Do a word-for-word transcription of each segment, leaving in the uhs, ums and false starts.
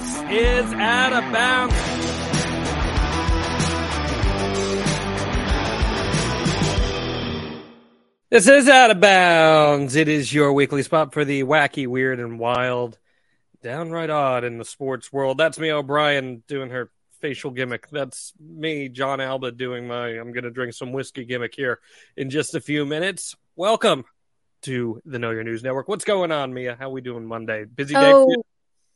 This is Out of Bounds. This is Out of Bounds. It is your weekly spot for the wacky, weird, and wild, downright odd in the sports world. That's Mia O'Brien doing her facial gimmick. That's me, Jon Alba, doing my I'm going to drink some whiskey gimmick here in just a few minutes. Welcome to the Know Your News Network. What's going on, Mia? How we doing Monday? Busy day oh, for you?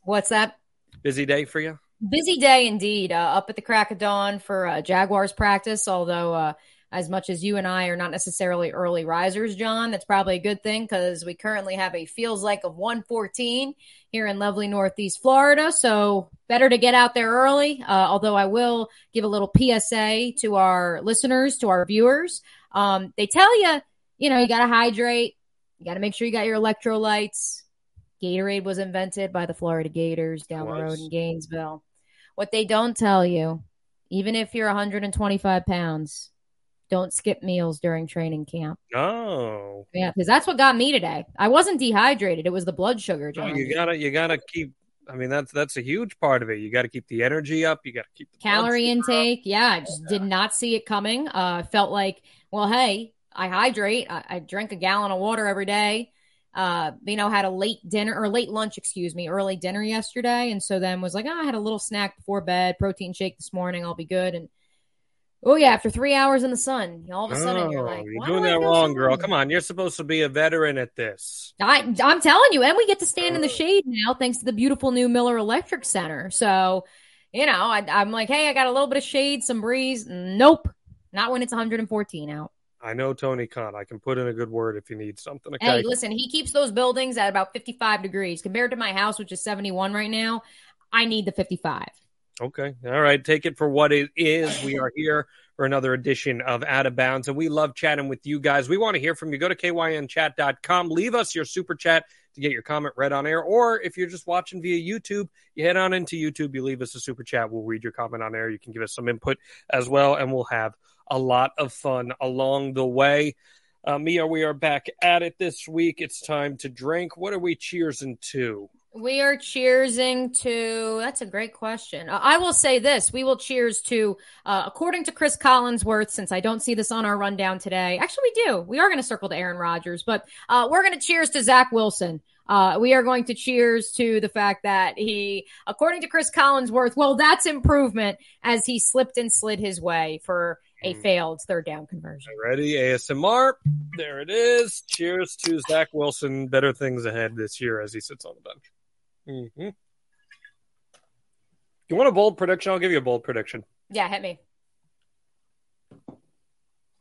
What's that? Busy day for you? Busy day indeed. Uh, up at the crack of dawn for uh, Jaguars practice, although uh, as much as you and I are not necessarily early risers, John, that's probably a good thing because we currently have a feels like of one fourteen here in lovely Northeast Florida, so better to get out there early, uh, although I will give a little P S A to our listeners, to our viewers. Um, they tell you, you know, you got to hydrate. You got to make sure you got your electrolytes. Gatorade was invented by the Florida Gators down the road in Gainesville. What they don't tell you, even if you're one hundred twenty-five pounds, don't skip meals during training camp. Oh. Yeah, because that's what got me today. I wasn't dehydrated. It was the blood sugar, John. Oh, you gotta, you gotta keep, I mean, that's that's a huge part of it. You got to keep the energy up. You got to keep the calorie intake up. Yeah, I just yeah. did not see it coming. Uh, felt like, well, hey, I hydrate. I, I drink a gallon of water every day. Uh, you know, had a late dinner or late lunch, excuse me, early dinner yesterday. And so then was like, oh, I had a little snack before bed, protein shake this morning. I'll be good. And oh, yeah, after three hours in the sun, all of a sudden oh, you're like, you're doing that wrong, girl. Come on. You're supposed to be a veteran at this. I, I'm telling you. And we get to stand in the shade now, thanks to the beautiful new Miller Electric Center. So, you know, I, I'm like, hey, I got a little bit of shade, some breeze. Nope. Not when it's one hundred fourteen out. I know Tony Khan. I can put in a good word if you need something. Okay? Hey, listen, he keeps those buildings at about fifty-five degrees compared to my house, which is seventy-one right now. I need the fifty-five. Okay. All right. Take it for what it is. We are here for another edition of Out of Bounds, and we love chatting with you guys. We want to hear from you. Go to K Y N chat dot com. Leave us your super chat to get your comment read on air, or if you're just watching via YouTube, you head on into YouTube, you leave us a super chat. We'll read your comment on air. You can give us some input as well, and we'll have a lot of fun along the way. Uh, Mia, we are back at it this week. It's time to drink. What are we cheersing to? We are cheersing to, that's a great question. I will say this, we will cheers to, uh, according to Chris Collinsworth, since I don't see this on our rundown today, actually we do, we are going to circle to Aaron Rodgers, but uh, we're going to cheers to Zach Wilson. Uh, we are going to cheers to the fact that he, according to Chris Collinsworth, well, that's improvement as he slipped and slid his way for a failed third down conversion. Ready? A S M R. There it is. Cheers to Zach Wilson. Better things ahead this year as he sits on the bench. Mm-hmm. You want a bold prediction? I'll give you a bold prediction. Yeah, hit me.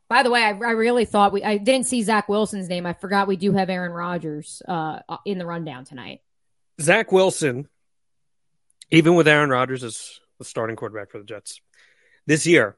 By the way, I, I really thought we, I didn't see Zach Wilson's name. I forgot we do have Aaron Rodgers uh, in the rundown tonight. Zach Wilson, even with Aaron Rodgers as the starting quarterback for the Jets this year,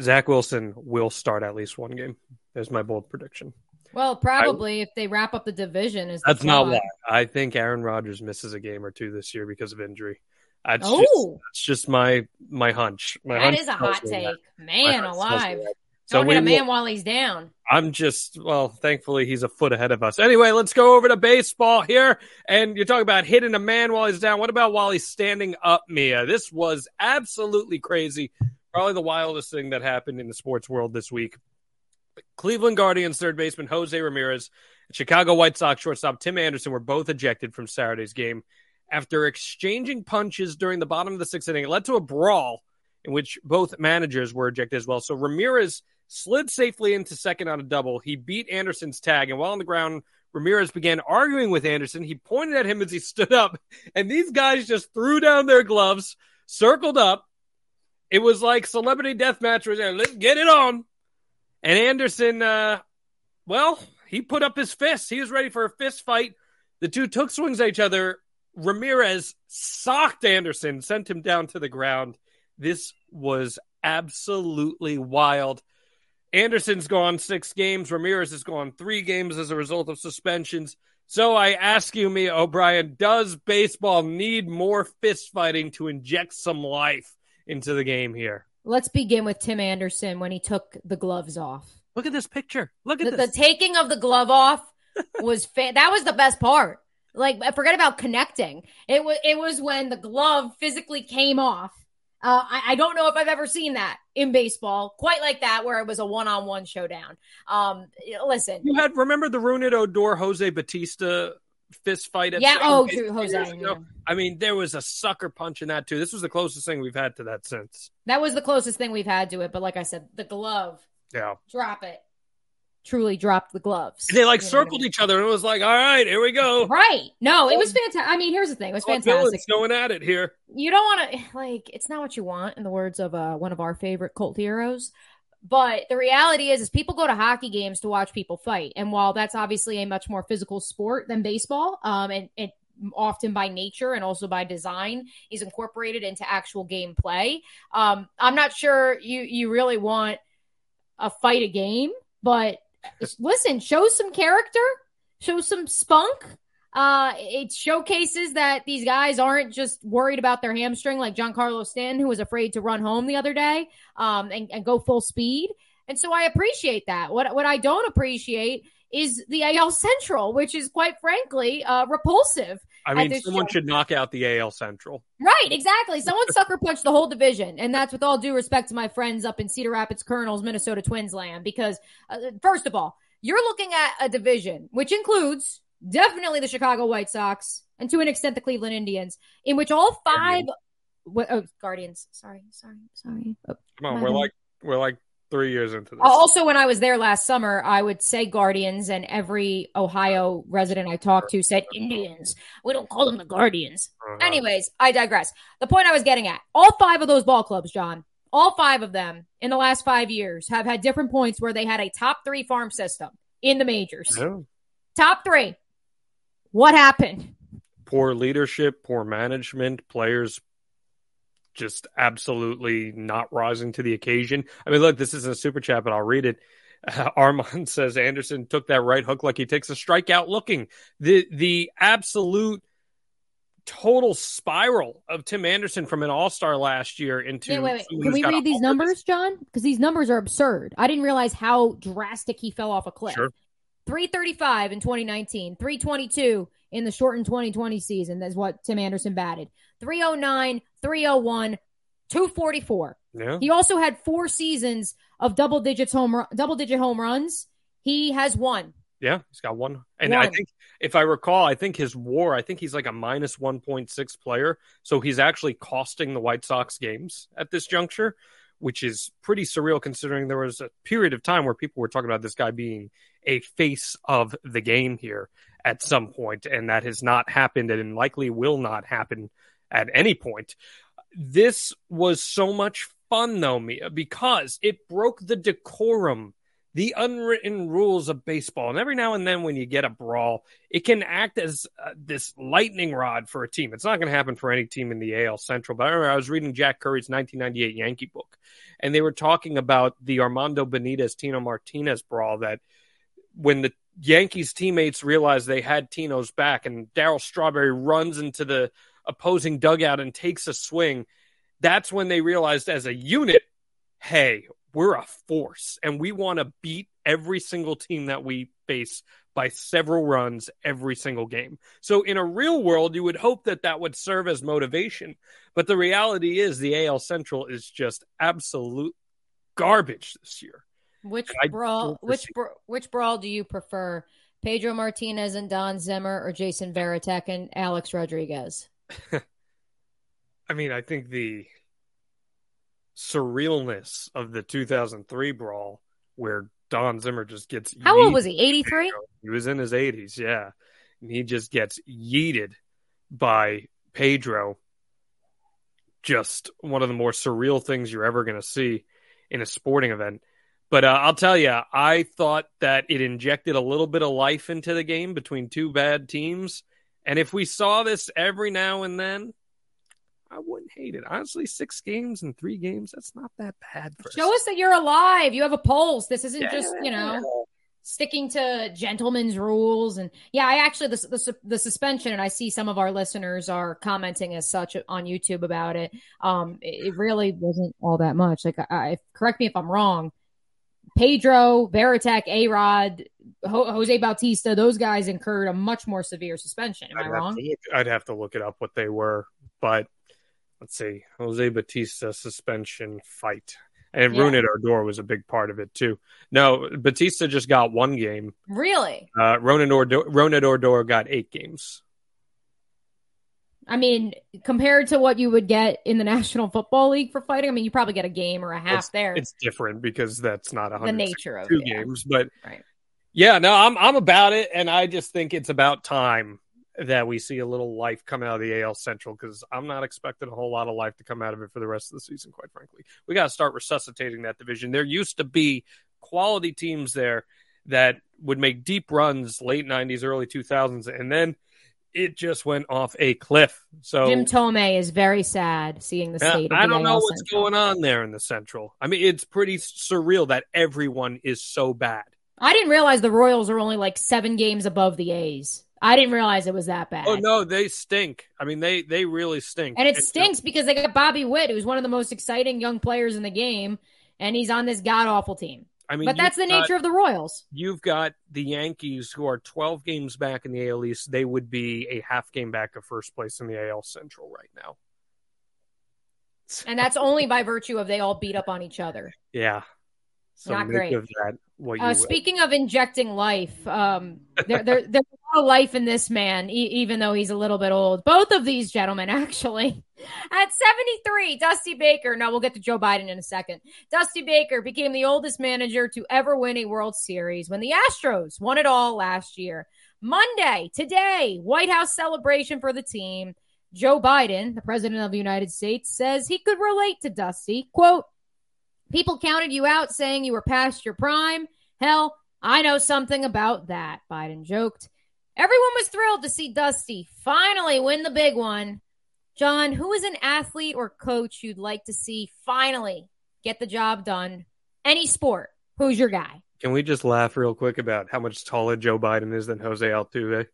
Zach Wilson will start at least one game. There's my bold prediction. Well, probably I, if they wrap up the division. Is that's not why. I think Aaron Rodgers misses a game or two this year because of injury. That's oh. just, that's just my my hunch. My that hunch is a hot take. That. Man alive. So Don't hit a man will, while he's down. I'm just, well, thankfully he's a foot ahead of us. Anyway, let's go over to baseball here. And you're talking about hitting a man while he's down. What about while he's standing up, Mia? This was absolutely crazy. Probably the wildest thing that happened in the sports world this week. Cleveland Guardians third baseman Jose Ramirez and Chicago White Sox shortstop Tim Anderson were both ejected from Saturday's game after exchanging punches during the bottom of the sixth inning. It led to a brawl in which both managers were ejected as well. So Ramirez slid safely into second on a double. He beat Anderson's tag, and while on the ground, Ramirez began arguing with Anderson. He pointed at him as he stood up, and these guys just threw down their gloves, circled up. It was like celebrity deathmatch was there. Let's get it on. And Anderson, uh, well, he put up his fists. He was ready for a fist fight. The two took swings at each other. Ramirez socked Anderson, sent him down to the ground. This was absolutely wild. Anderson's gone six games. Ramirez has gone three games as a result of suspensions. So I ask you, Mia O'Brien, does baseball need more fist fighting to inject some life into the game here? Let's begin with Tim Anderson when he took the gloves off. Look at this picture. Look at the, this. The taking of the glove off was fa- that was the best part. Like, I forget about connecting. It was it was when the glove physically came off. Uh, I, I don't know if I've ever seen that in baseball, quite like that, where it was a one-on-one showdown. Um, listen, you had remember the Rougned Odor Jose Bautista fist fight? At yeah, oh, Jose. Yeah. I mean, there was a sucker punch in that too. This was the closest thing we've had to that since. That was the closest thing we've had to it. But like I said, the glove, yeah, drop it. Truly dropped the gloves. And they like you know circled I mean? each other and it was like, all right, here we go. Right. No, it was fantastic. I mean, here's the thing. It was oh, fantastic. Going at it here. You don't want to, like, it's not what you want in the words of uh, one of our favorite cult heroes. But the reality is, is people go to hockey games to watch people fight. And while that's obviously a much more physical sport than baseball, um, and it often by nature and also by design is incorporated into actual game play. Um, I'm not sure you, you really want a fight a game, but listen, show some character, show some spunk. Uh, it showcases that these guys aren't just worried about their hamstring like Giancarlo Stanton, who was afraid to run home the other day um, and, and go full speed. And so I appreciate that. What what I don't appreciate is the A L Central, which is quite frankly uh, repulsive. I mean, someone show. should knock out the A L Central. Right, exactly. Someone sucker punched the whole division. And that's with all due respect to my friends up in Cedar Rapids, Colonel's, Minnesota Twins land. Because, uh, first of all, you're looking at a division, which includes definitely the Chicago White Sox and to an extent the Cleveland Indians, in which all five – oh, Guardians. Sorry, sorry, sorry. Oh, Come on, we're like, we're like three years into this. Also, when I was there last summer, I would say Guardians, and every Ohio resident I talked to said Indians. We don't call them the Guardians. Uh-huh. Anyways, I digress. The point I was getting at, all five of those ball clubs, John, all five of them in the last five years have had different points where they had a top three farm system in the majors. Oh. Top three. What happened? Poor leadership, poor management, players just absolutely not rising to the occasion. I mean, look, this isn't a super chat, but I'll read it. Uh, Armand says Anderson took that right hook like he takes a strikeout looking. The the absolute total spiral of Tim Anderson from an all-star last year into... Wait, wait, wait. Can we read these numbers, John? Because these numbers are absurd. I didn't realize how drastic he fell off a cliff. Sure. three thirty-five in twenty nineteen, three twenty-two in the shortened twenty twenty season. That's what Tim Anderson batted. three oh nine, three oh one, two forty-four. Yeah. He also had four seasons of double digits home double digit home runs. He has one. Yeah, he's got one. And one. I think if I recall, I think his WAR, I think he's like a minus one point six player. So he's actually costing the White Sox games at this juncture, which is pretty surreal considering there was a period of time where people were talking about this guy being a face of the game here at some point, and that has not happened and likely will not happen at any point. This was so much fun, though, Mia, because it broke the decorum, the unwritten rules of baseball. And every now and then when you get a brawl, it can act as uh, this lightning rod for a team. It's not going to happen for any team in the A L Central, but I remember I was reading Jack Curry's nineteen ninety-eight Yankee book, and they were talking about the Armando Benitez-Tino Martinez brawl that when the Yankees teammates realized they had Tino's back and Darryl Strawberry runs into the opposing dugout and takes a swing, that's when they realized as a unit, hey, we're a force and we want to beat every single team that we face by several runs every single game. So in a real world, you would hope that that would serve as motivation. But the reality is the A L Central is just absolute garbage this year. Which brawl, which, bra- which brawl do you prefer? Pedro Martinez and Don Zimmer or Jason Varitek and Alex Rodriguez? I mean, I think the surrealness of the two thousand three brawl where Don Zimmer just gets... How yeeted. Old was he? eighty-three? He was in his eighties, yeah. And he just gets yeeted by Pedro. Just one of the more surreal things you're ever going to see in a sporting event. But uh, I'll tell you, I thought that it injected a little bit of life into the game between two bad teams. And if we saw this every now and then, I wouldn't hate it. Honestly, six games and three games, that's not that bad. For Show us. us that you're alive. You have a pulse. This isn't yeah. just, you know, sticking to gentlemen's rules. And yeah, I actually, the, the, the suspension, and I see some of our listeners are commenting as such on YouTube about it. Um, it, it really wasn't all that much. Like, I, I correct me if I'm wrong. Pedro, Veritek, A-Rod, Ho- Jose Bautista, those guys incurred a much more severe suspension. Am I'd I wrong? To, I'd have to look it up what they were, but let's see. Jose Bautista suspension fight. And yeah. Rougned Odor was a big part of it, too. No, Bautista just got one game. Really? Uh, Rougned Odor got eight games. I mean, compared to what you would get in the National Football League for fighting, I mean, you probably get a game or a half it's, there. It's different because that's not one hundred sixty-two the nature of it, games. Yeah. But, right. yeah, no, I'm I'm about it, and I just think it's about time that we see a little life come out of the A L Central, because I'm not expecting a whole lot of life to come out of it for the rest of the season, quite frankly. We got to start resuscitating that division. There used to be quality teams there that would make deep runs late nineties, early two thousands, and then it just went off a cliff. So Jim Tomei is very sad seeing the state now, of the I don't know A L what's Central. Going on there in the Central. I mean, it's pretty surreal that everyone is so bad. I didn't realize the Royals are only like seven games above the A's. I didn't realize it was that bad. Oh, no, they stink. I mean, they, they really stink. And it it's stinks just... because they got Bobby Witt, who's one of the most exciting young players in the game, and he's on this god-awful team. I mean, but that's the nature got, of the Royals. You've got the Yankees, who are twelve games back in the A L East. They would be a half game back of first place in the A L Central right now. And that's only by virtue of they all beat up on each other. Yeah. So Not great. Of that what you uh, speaking of injecting life, um, there, there, there's a lot of life in this man, e- even though he's a little bit old. Both of these gentlemen, actually. At seventy-three, Dusty Baker, no, we'll get to Joe Biden in a second. Dusty Baker became the oldest manager to ever win a World Series when the Astros won it all last year. Monday, today, White House celebration for the team. Joe Biden, the president of the United States, says he could relate to Dusty. Quote, "People counted you out, saying you were past your prime. Hell, I know something about that," Biden joked. Everyone was thrilled to see Dusty finally win the big one. John, who is an athlete or coach you'd like to see finally get the job done? Any sport, who's your guy? Can we just laugh real quick about how much taller Joe Biden is than Jose Altuve?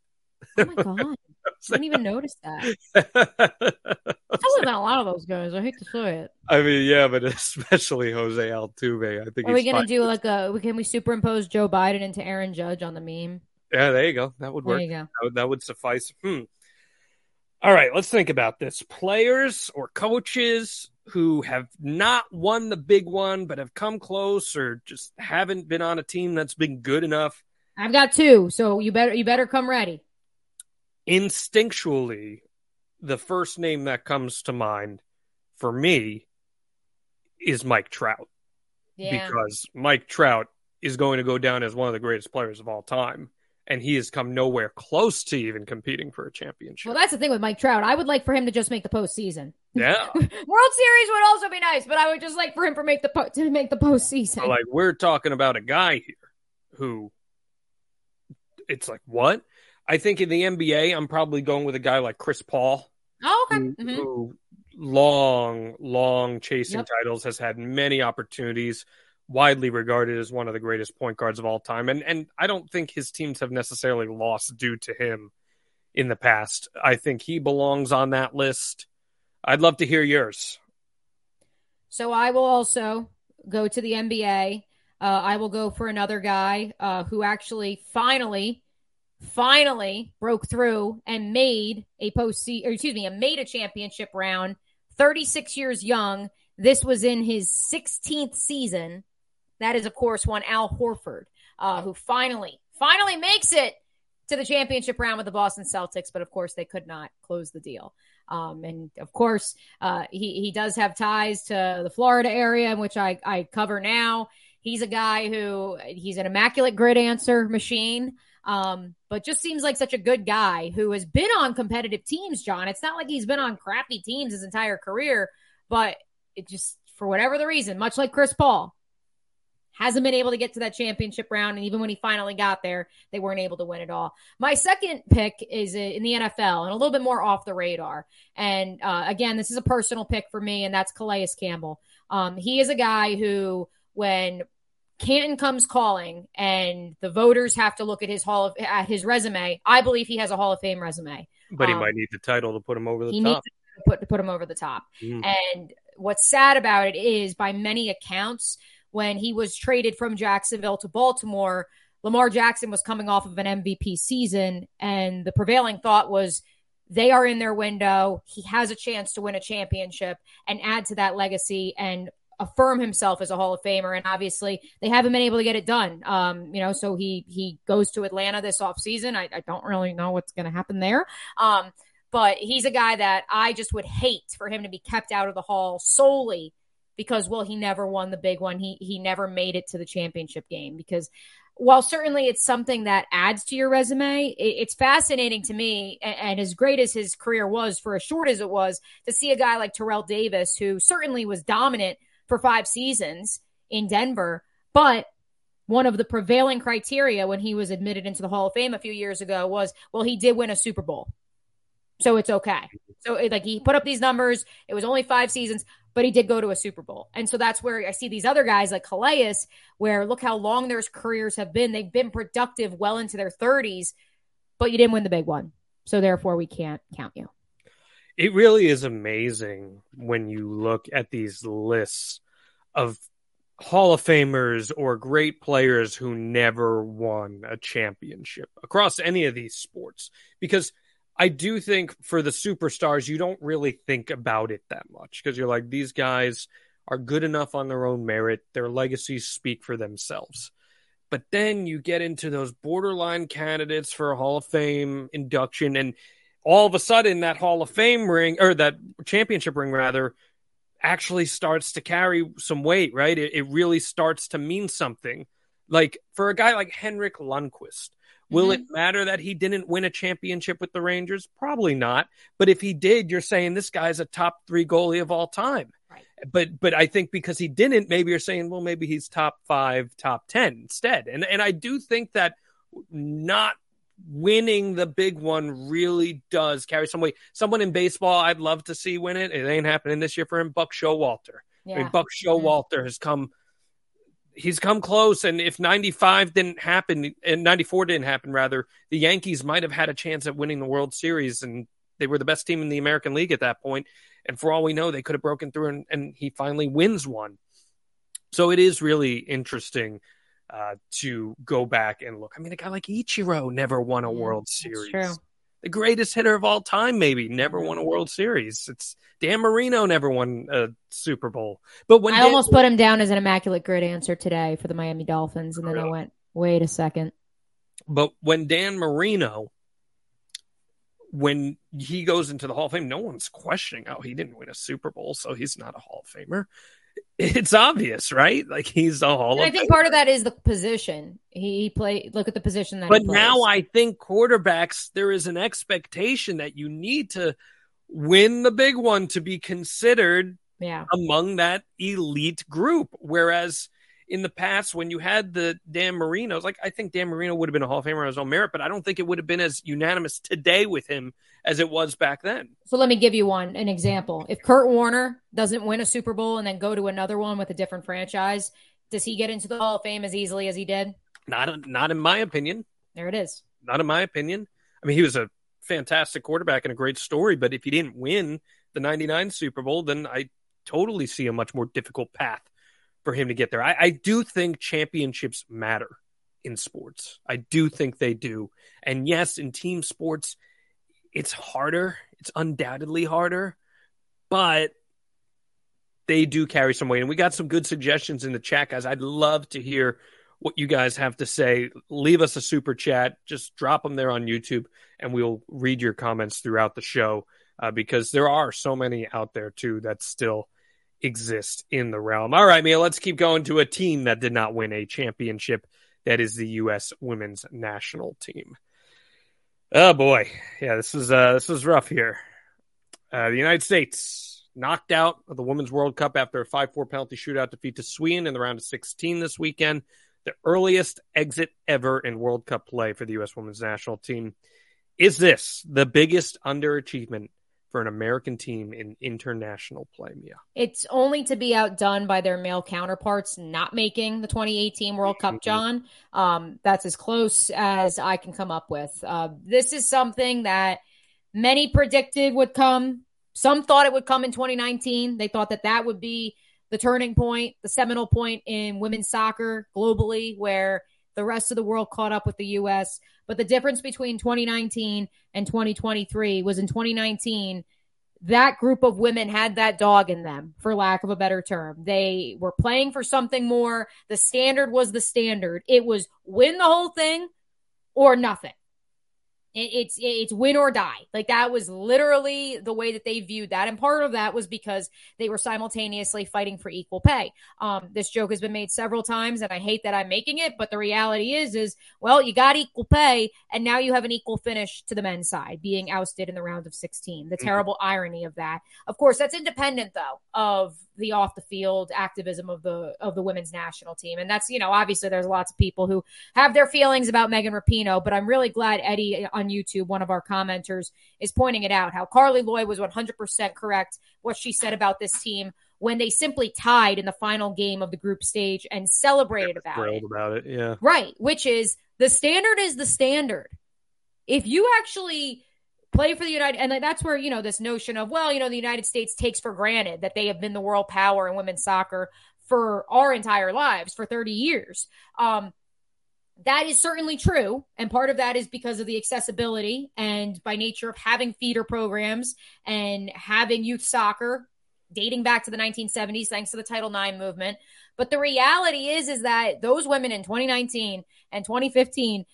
Oh, my God. I didn't even notice that. I wasn't a lot of those guys. I hate to say it. I mean, yeah, but especially Jose Altuve. I think. Are we going to do like a? Can we superimpose Joe Biden into Aaron Judge on the meme? Yeah, there you go. That would work. There you go. That would, that would suffice. Hmm. All right, let's think about this. Players or coaches who have not won the big one, but have come close, or just haven't been on a team that's been good enough. I've got two, so you better you better come ready. Instinctually, the first name that comes to mind for me is Mike Trout, yeah. because Mike Trout is going to go down as one of the greatest players of all time, and he has come nowhere close to even competing for a championship. Well, that's the thing with Mike Trout. I would like for him to just make the postseason. Yeah, World Series would also be nice, but I would just like for him to make the po- to make the postseason. Like, we're talking about a guy here who, it's like, what? I think in the N B A, I'm probably going with a guy like Chris Paul. Oh, okay. Who, mm-hmm. who long, long chasing yep. titles, has had many opportunities, widely regarded as one of the greatest point guards of all time. And and I don't think his teams have necessarily lost due to him in the past. I think he belongs on that list. I'd love to hear yours. So I will also go to the N B A. Uh, I will go for another guy uh, who actually finally... finally broke through and made a postseason, or excuse me, and made a championship round, thirty-six years young. This was in his sixteenth season. That is, of course, one Al Horford, uh, who finally, finally makes it to the championship round with the Boston Celtics. But, of course, they could not close the deal. Um, and, of course, uh, he, he does have ties to the Florida area, which I, I cover now. He's a guy who, he's an immaculate grid answer machine. Um, but just seems like such a good guy who has been on competitive teams, John. It's not like he's been on crappy teams his entire career, but it just, for whatever the reason, much like Chris Paul, hasn't been able to get to that championship round. And even when he finally got there, they weren't able to win it all. My second pick is in the N F L and a little bit more off the radar. And, uh, again, this is a personal pick for me, and that's Calais Campbell. Um, he is a guy who, when Canton comes calling and the voters have to look at his hall of, at his resume, I believe he has a Hall of Fame resume. But he um, might need the title to put him over the he top. He needs to put, to put him over the top. Mm. And what's sad about it is, by many accounts, when he was traded from Jacksonville to Baltimore, Lamar Jackson was coming off of an M V P season, and the prevailing thought was they are in their window. He has a chance to win a championship and add to that legacy and affirm himself as a Hall of Famer. And obviously they haven't been able to get it done. Um, you know, so he, he goes to Atlanta this offseason. I, I don't really know what's going to happen there. Um, but he's a guy that I just would hate for him to be kept out of the Hall solely because, well, he never won the big one. He, he never made it to the championship game, because while certainly it's something that adds to your resume, it, it's fascinating to me, and, and as great as his career was for as short as it was, to see a guy like Terrell Davis, who certainly was dominant for five seasons in Denver, but one of the prevailing criteria when he was admitted into the Hall of Fame a few years ago was, well, he did win a Super Bowl, so it's okay. So it, like he put up these numbers. It was only five seasons, but he did go to a Super Bowl. And so that's where I see these other guys like Calais, where look how long their careers have been. They've been productive well into their thirties, but you didn't win the big one, so therefore we can't count you. It really is amazing when you look at these lists of Hall of Famers or great players who never won a championship across any of these sports, because I do think for the superstars, you don't really think about it that much, because you're like, these guys are good enough on their own merit. Their legacies speak for themselves. But then you get into those borderline candidates for a Hall of Fame induction, and all of a sudden that Hall of Fame ring, or that championship ring rather, actually starts to carry some weight, right? It, it really starts to mean something. Like for a guy like Henrik Lundqvist, will mm-hmm. it matter that he didn't win a championship with the Rangers? Probably not. But if he did, you're saying this guy's a top three goalie of all time. Right. But but I think because he didn't, maybe you're saying, well, maybe he's top five, top ten instead. And and I do think that not winning the big one really does carry some weight. Someone in baseball I'd love to see win it. It ain't happening this year for him. Buck Showalter. Yeah. I mean, Buck Showalter mm-hmm. has come. He's come close, and if ninety-five didn't happen, and ninety-four didn't happen, rather, the Yankees might have had a chance at winning the World Series, and they were the best team in the American League at that point. And for all we know, they could have broken through, and, and he finally wins one. So it is really interesting uh, to go back and look. I mean, a guy like Ichiro never won a World Series. That's true. The greatest hitter of all time, maybe, never won a World Series. It's Dan Marino never won a Super Bowl. But when I Dan- almost put him down as an immaculate grid answer today for the Miami Dolphins, and then really? I went, wait a second. But when Dan Marino, when he goes into the Hall of Fame, no one's questioning, oh, he didn't win a Super Bowl, so he's not a Hall of Famer. It's obvious, right? Like he's a Hall of Famer. I think part of that is the position he played. Look at the position that. But he plays. Now I think quarterbacks, there is an expectation that you need to win the big one to be considered yeah. among that elite group. Whereas in the past, when you had the Dan Marinos, like I think Dan Marino would have been a Hall of Famer on his own merit, but I don't think it would have been as unanimous today with him as it was back then. So let me give you one, an example. If Kurt Warner doesn't win a Super Bowl and then go to another one with a different franchise, does he get into the Hall of Fame as easily as he did? Not, not in my opinion. There it is. Not in my opinion. I mean, he was a fantastic quarterback and a great story, but if he didn't win the ninety-nine Super Bowl, then I totally see a much more difficult path for him to get there. I, I do think championships matter in sports. I do think they do. And yes, in team sports, it's harder. It's undoubtedly harder, but they do carry some weight. And we got some good suggestions in the chat, guys. I'd love to hear what you guys have to say. Leave us a super chat. Just drop them there on YouTube, and we'll read your comments throughout the show uh, because there are so many out there too that still exist in the realm. All right, Mia, let's keep going to a team that did not win a championship. That is the U S women's national team. Oh boy. Yeah, this is uh this is rough here. Uh the United States knocked out of the Women's World Cup after a five four penalty shootout defeat to Sweden in the round of sixteen this weekend, the earliest exit ever in World Cup play for the U S women's national team. Is this the biggest underachievement for an American team in international play, Mia? It's only to be outdone by their male counterparts not making the twenty eighteen World Cup, John. Um, that's as close as I can come up with. Uh, this is something that many predicted would come. Some thought it would come in twenty nineteen. They thought that that would be the turning point, the seminal point in women's soccer globally, where the rest of the world caught up with the U S. But the difference between twenty nineteen and twenty twenty-three was in twenty nineteen, that group of women had that dog in them, for lack of a better term. They were playing for something more. The standard was the standard. It was win the whole thing or nothing. It's it's win or die. Like, that was literally the way that they viewed that. And part of that was because they were simultaneously fighting for equal pay. Um, this joke has been made several times, and I hate that I'm making it. But the reality is, is, well, you got equal pay, and now you have an equal finish to the men's side being ousted in the round of sixteen. The terrible mm-hmm. irony of that. Of course, that's independent, though, of the off the field activism of the of the women's national team. And that's, you know, obviously there's lots of people who have their feelings about Megan Rapinoe, but I'm really glad Eddie on YouTube, one of our commenters, is pointing it out, how Carly Lloyd was one hundred percent correct what she said about this team when they simply tied in the final game of the group stage and celebrated about thrilled it. about it, yeah. Right, which is the standard is the standard. If you actually play for the United, and that's where, you know, this notion of, well, you know, the United States takes for granted that they have been the world power in women's soccer for our entire lives, for thirty years. Um, That is certainly true, and part of that is because of the accessibility and by nature of having feeder programs and having youth soccer dating back to the nineteen seventies thanks to the Title nine movement. But the reality is, is that those women in twenty nineteen and twenty fifteen,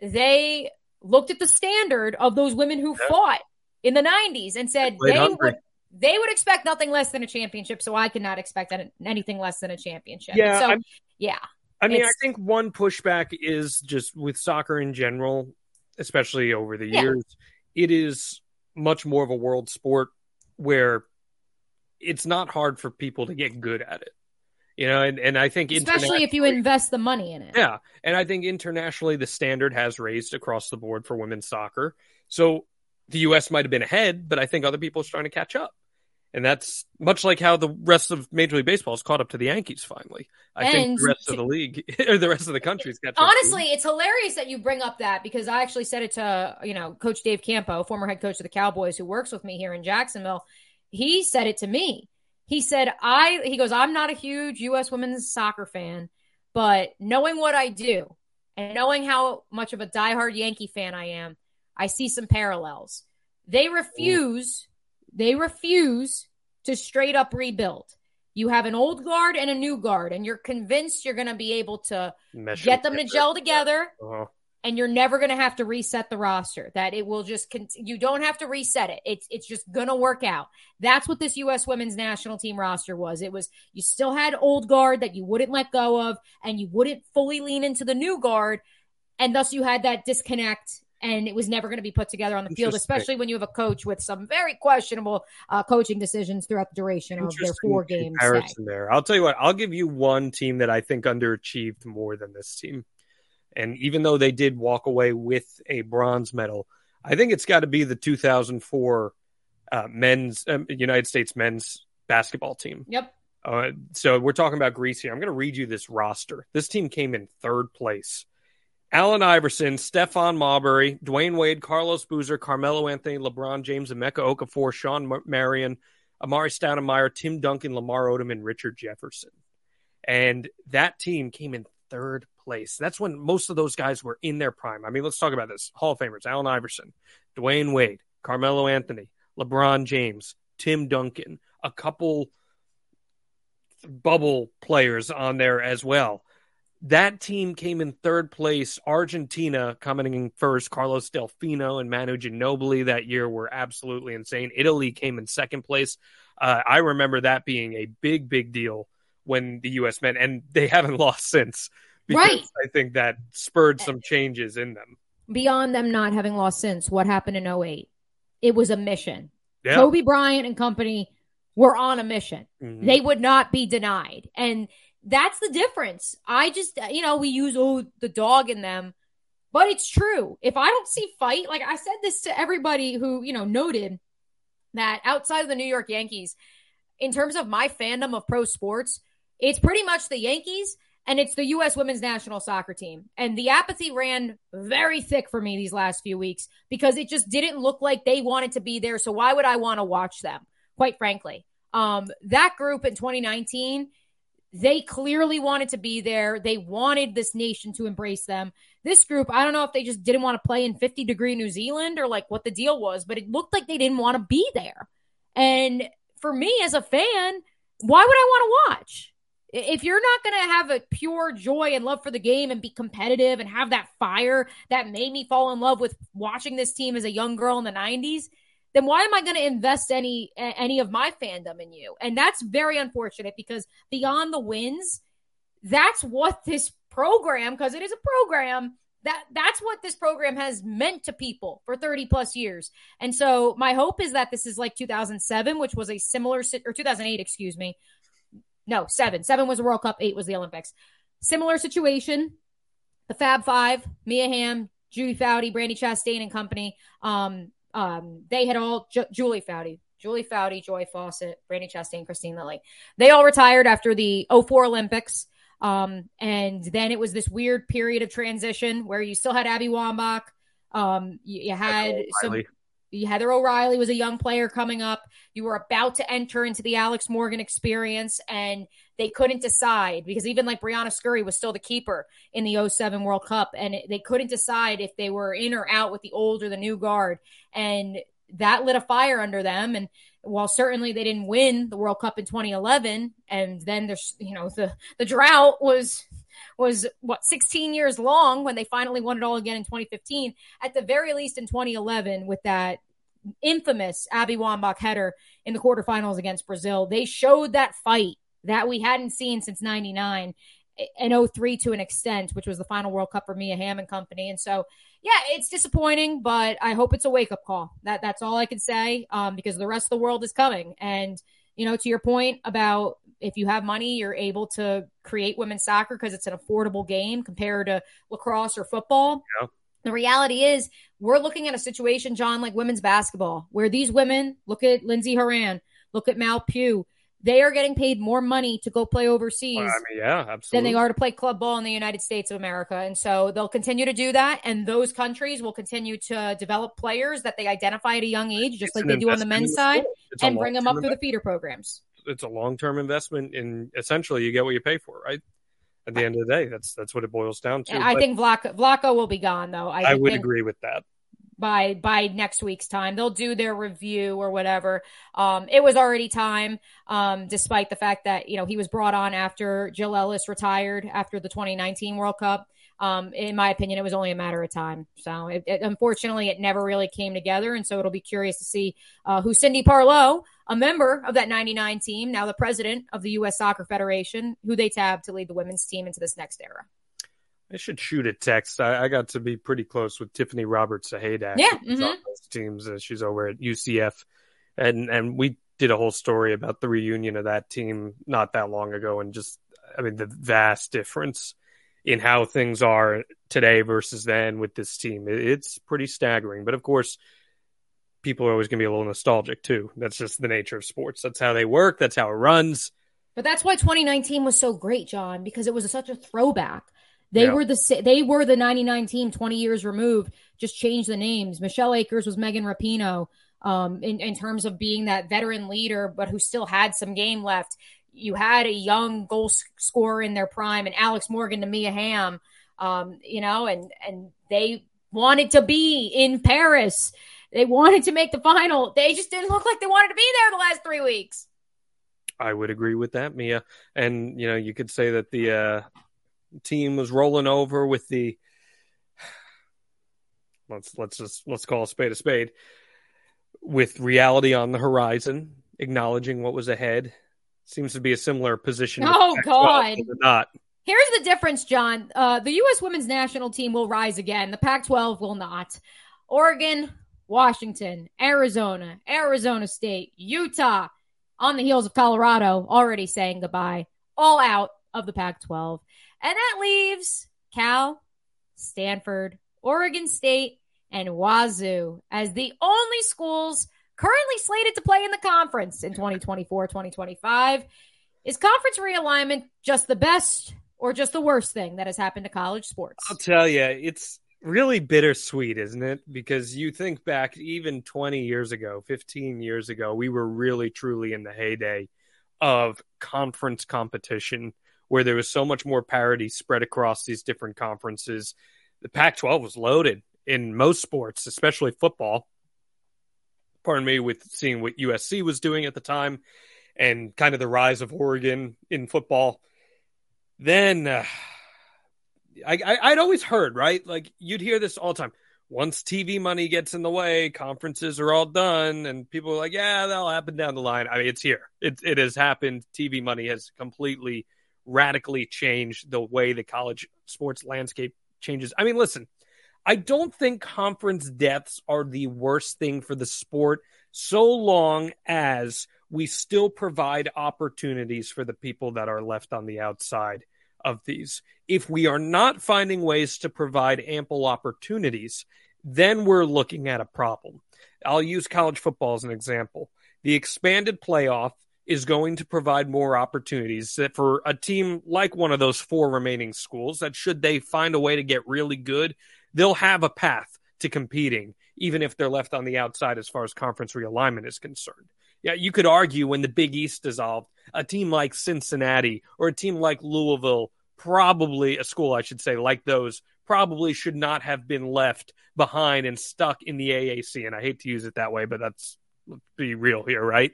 they looked at the standard of those women who yeah. fought in the nineties and said they, they would they would expect nothing less than a championship, so I cannot expect anything less than a championship. Yeah, so, I'm- yeah. I mean, it's, I think one pushback is just with soccer in general, especially over the yeah. years, it is much more of a world sport where it's not hard for people to get good at it. You know, and, and I think especially if you invest the money in it. Yeah. And I think internationally, the standard has raised across the board for women's soccer. So the U S might have been ahead, but I think other people are trying to catch up. And that's much like how the rest of Major League Baseball is caught up to the Yankees finally. I and think the rest of the league, or the rest of the country's got to. Honestly, it's hilarious that you bring up that, because I actually said it to, you know, Coach Dave Campo, former head coach of the Cowboys, who works with me here in Jacksonville. He said it to me. He said, I, he goes, I'm not a huge U S women's soccer fan, but knowing what I do and knowing how much of a diehard Yankee fan I am, I see some parallels. They refuse. Ooh. They refuse to straight up rebuild. You have an old guard and a new guard, and you're convinced you're going to be able to Mesh get them together. to gel together, uh-huh. and you're never going to have to reset the roster. That it will just con- you don't have to reset it. It's it's just going to work out. That's what this U S women's national team roster was. It was you still had old guard that you wouldn't let go of, and you wouldn't fully lean into the new guard, and thus you had that disconnect. And it was never going to be put together on the field, especially when you have a coach with some very questionable uh, coaching decisions throughout the duration of their four games. There. I'll tell you what, I'll give you one team that I think underachieved more than this team. And even though they did walk away with a bronze medal, I think it's got to be the two thousand four uh, men's um, United States men's basketball team. Yep. Uh, so we're talking about Greece here. I'm going to read you this roster. This team came in third place. Allen Iverson, Stephon Marbury, Dwayne Wade, Carlos Boozer, Carmelo Anthony, LeBron James, Emeka Okafor, Sean Marion, Amari Stoudemire, Tim Duncan, Lamar Odom, and Richard Jefferson. And that team came in third place. That's when most of those guys were in their prime. I mean, let's talk about this. Hall of Famers, Allen Iverson, Dwayne Wade, Carmelo Anthony, LeBron James, Tim Duncan, a couple bubble players on there as well. That team came in third place. Argentina coming in first. Carlos Delfino and Manu Ginobili that year were absolutely insane. Italy came in second place. Uh, I remember that being a big, big deal when the U S men, and they haven't lost since. Because right. I think that spurred some changes in them. Beyond them not having lost since, what happened in oh eight? It was a mission. Yeah. Kobe Bryant and company were on a mission. Mm-hmm. They would not be denied. And that's the difference. I just, you know, we use oh, the dog in them, but it's true. If I don't see fight, like I said this to everybody who, you know, noted that outside of the New York Yankees, in terms of my fandom of pro sports, it's pretty much the Yankees and it's the U S women's national soccer team. And the apathy ran very thick for me these last few weeks because it just didn't look like they wanted to be there. So why would I want to watch them, quite frankly? Um, that group in twenty nineteen, they clearly wanted to be there. They wanted this nation to embrace them. This group, I don't know if they just didn't want to play in fifty degree New Zealand or like what the deal was, but it looked like they didn't want to be there. And for me as a fan, why would I want to watch? If you're not going to have a pure joy and love for the game and be competitive and have that fire that made me fall in love with watching this team as a young girl in the nineties, then why am I going to invest any any of my fandom in you? And that's very unfortunate because beyond the wins, that's what this program, because it is a program, that that's what this program has meant to people for thirty plus years. And so my hope is that this is like two thousand seven, which was a similar, or two thousand eight, excuse me. No, seven. Seven was the World Cup. Eight was the Olympics. Similar situation. The Fab Five, Mia Hamm, Julie Foudy, Brandi Chastain and company. Um, Um, they had all Ju- Julie Foudy, Julie Foudy, Joy Fawcett, Brandi Chastain, Christine Lilly. They all retired after the oh four Olympics. Um, and then it was this weird period of transition where you still had Abby Wambach. Um, you, you had some, you, Heather O'Reilly was a young player coming up. You were about to enter into the Alex Morgan experience and they couldn't decide because even like Brianna Scurry was still the keeper in the oh seven World Cup. And it, they couldn't decide if they were in or out with the old or the new guard. And that lit a fire under them. And while certainly they didn't win the World Cup in twenty eleven, and then there's, you know, the, the drought was, was what, sixteen years long when they finally won it all again in twenty fifteen, at the very least in twenty eleven with that infamous Abby Wambach header in the quarterfinals against Brazil, they showed that fight that we hadn't seen since ninety-nine and oh three to an extent, which was the final World Cup for Mia Hamm and company. And so, yeah, it's disappointing, but I hope it's a wake-up call. That That's all I can say, um, because the rest of the world is coming. And, you know, to your point about if you have money, you're able to create women's soccer because it's an affordable game compared to lacrosse or football. Yeah. The reality is we're looking at a situation, John, like women's basketball, where these women, look at Lindsey Horan, look at Mal Pugh, they are getting paid more money to go play overseas well, I mean, yeah, absolutely. than they are to play club ball in the United States of America. And so they'll continue to do that. And those countries will continue to develop players that they identify at a young age, just it's like they do on the men's side, and bring them up investment. Through the feeder programs. It's a long-term investment, and essentially you get what you pay for, right? At the I, end of the day, that's that's what it boils down to. I but think Vlaco, Vlaco will be gone, though. I, I would think- agree with that. By by next week's time, they'll do their review or whatever. Um, it was already time, um, despite the fact that, you know, he was brought on after Jill Ellis retired after the twenty nineteen World Cup. Um, in my opinion, it was only a matter of time. So it, it, unfortunately, it never really came together. And so it'll be curious to see uh, who Cindy Parlow, a member of that ninety-nine team, now the president of the U S Soccer Federation, who they tabbed to lead the women's team into this next era. I should shoot a text. I, I got to be pretty close with Tiffany Roberts-Sahadak. Yeah, mm-hmm. on those teams. Uh, she's over at U C F, and and we did a whole story about the reunion of that team not that long ago, and just I mean the vast difference in how things are today versus then with this team. It, it's pretty staggering. But of course, people are always going to be a little nostalgic too. That's just the nature of sports. That's how they work. That's how it runs. But that's why twenty nineteen was so great, John, because it was such a throwback. They yeah. were the they were the ninety-nine team twenty years removed, just changed the names. Michelle Akers was Megan Rapinoe um, in, in terms of being that veteran leader, but who still had some game left. You had a young goal scorer in their prime, and Alex Morgan to Mia Hamm, um, you know, and, and they wanted to be in Paris. They wanted to make the final. They just didn't look like they wanted to be there the last three weeks. I would agree with that, Mia. And, you know, you could say that the uh... – team was rolling over with the let's let's just let's call a spade a spade with reality on the horizon, acknowledging what was ahead. Seems to be a similar position. Oh God. Not. Here's the difference, John. Uh, the U S women's national team will rise again. The Pac twelve will not. Oregon, Washington, Arizona, Arizona State, Utah, on the heels of Colorado, already saying goodbye, all out of the Pac twelve. And that leaves Cal, Stanford, Oregon State, and Wazoo as the only schools currently slated to play in the conference in twenty twenty-four twenty twenty-five. Is conference realignment just the best or just the worst thing that has happened to college sports? I'll tell you, it's really bittersweet, isn't it? Because you think back even twenty years ago, fifteen years ago, we were really truly in the heyday of conference competition where there was so much more parity spread across these different conferences. The Pac twelve was loaded in most sports, especially football. Pardon me, with seeing what U S C was doing at the time and kind of the rise of Oregon in football. Then uh, I, I, I'd always heard, right? Like you'd hear this all the time. Once T V money gets in the way, conferences are all done. And people are like, yeah, that'll happen down the line. I mean, it's here. It, it has happened. T V money has completely radically changed the way the college sports landscape changes. I mean, listen, I don't think conference deaths are the worst thing for the sport so long as we still provide opportunities for the people that are left on the outside of these. If we are not finding ways to provide ample opportunities, then we're looking at a problem. I'll use college football as an example. The expanded playoff is going to provide more opportunities that for a team like one of those four remaining schools that should they find a way to get really good, they'll have a path to competing, even if they're left on the outside as far as conference realignment is concerned. Yeah, you could argue when the Big East dissolved, a team like Cincinnati or a team like Louisville, probably a school, I should say, like those, probably should not have been left behind and stuck in the A A C. And I hate to use it that way, but that's, let's be real here, right?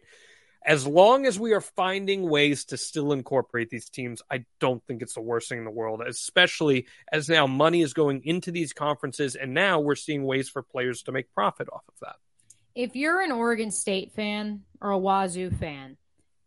As long as we are finding ways to still incorporate these teams, I don't think it's the worst thing in the world, especially as now money is going into these conferences, and now we're seeing ways for players to make profit off of that. If you're an Oregon State fan or a Wazoo fan,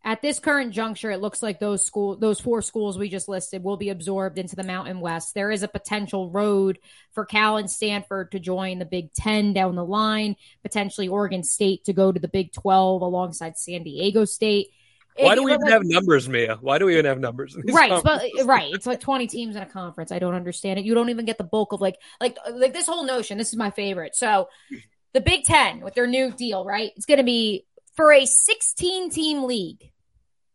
at this current juncture, it looks like those school, those four schools we just listed will be absorbed into the Mountain West. There is a potential road for Cal and Stanford to join the Big Ten down the line, potentially Oregon State to go to the Big twelve alongside San Diego State. Why it, do we even like, have numbers, Mia? Why do we even have numbers? In these right, but, right. It's like twenty teams in a conference. I don't understand it. You don't even get the bulk of like, like, like this whole notion. This is my favorite. So the Big Ten with their new deal, right? It's going to be for a sixteen-team league.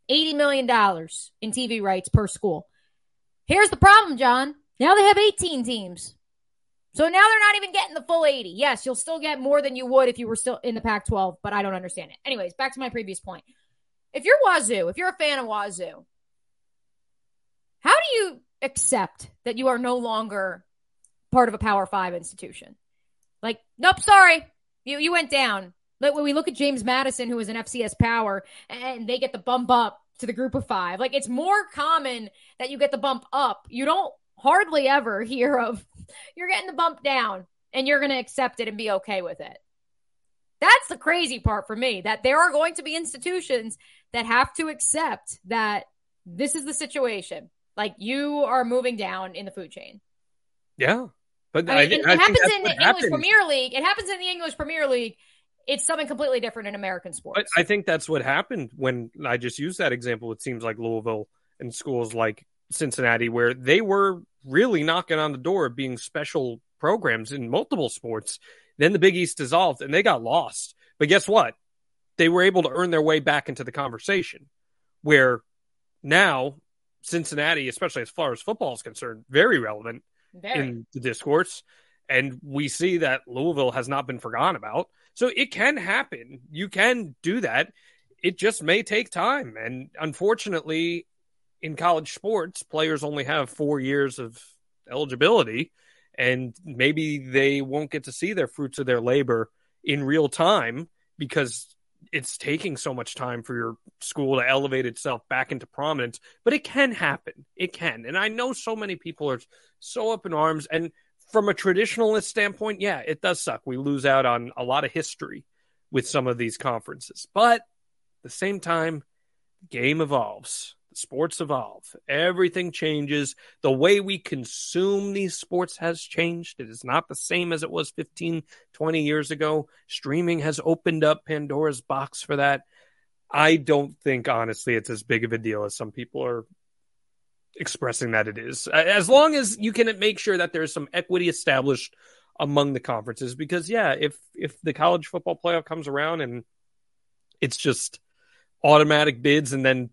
eighty million dollars in T V rights per school. Here's the problem, John. Now they have eighteen teams. So now they're not even getting the full eighty. Yes, you'll still get more than you would if you were still in the Pac twelve, but I don't understand it. Anyways, back to my previous point. If you're Wazoo, if you're a fan of Wazoo, how do you accept that you are no longer part of a Power Five institution? Like, nope, sorry. You, you went down. Like when we look at James Madison, who is an F C S power, and they get the bump up to the group of five, like it's more common that you get the bump up. You don't hardly ever hear of you're getting the bump down and you're going to accept it and be okay with it. That's the crazy part for me, that there are going to be institutions that have to accept that this is the situation. Like you are moving down in the food chain. Yeah. But I mean, I, it I happens in the English happens. Premier League. It happens in the English Premier League. It's something completely different in American sports. But I think that's what happened when I just used that example. It seems like Louisville and schools like Cincinnati, where they were really knocking on the door of being special programs in multiple sports. Then the Big East dissolved and they got lost. But guess what? They were able to earn their way back into the conversation, where now Cincinnati, especially as far as football is concerned, very relevant very. in the discourse. And we see that Louisville has not been forgotten about. So it can happen. You can do that. It just may take time. And unfortunately, in college sports, players only have four years of eligibility, and maybe they won't get to see their fruits of their labor in real time because it's taking so much time for your school to elevate itself back into prominence. But it can happen. It can. And I know so many people are so up in arms, and from a traditionalist standpoint, yeah, it does suck. We lose out on a lot of history with some of these conferences. But at the same time, the game evolves. The sports evolve. Everything changes. The way we consume these sports has changed. It is not the same as it was fifteen, twenty years ago. Streaming has opened up Pandora's box for that. I don't think, honestly, it's as big of a deal as some people are expressing that it is, as long as you can make sure that there's some equity established among the conferences. Because yeah, if if the college football playoff comes around and it's just automatic bids and then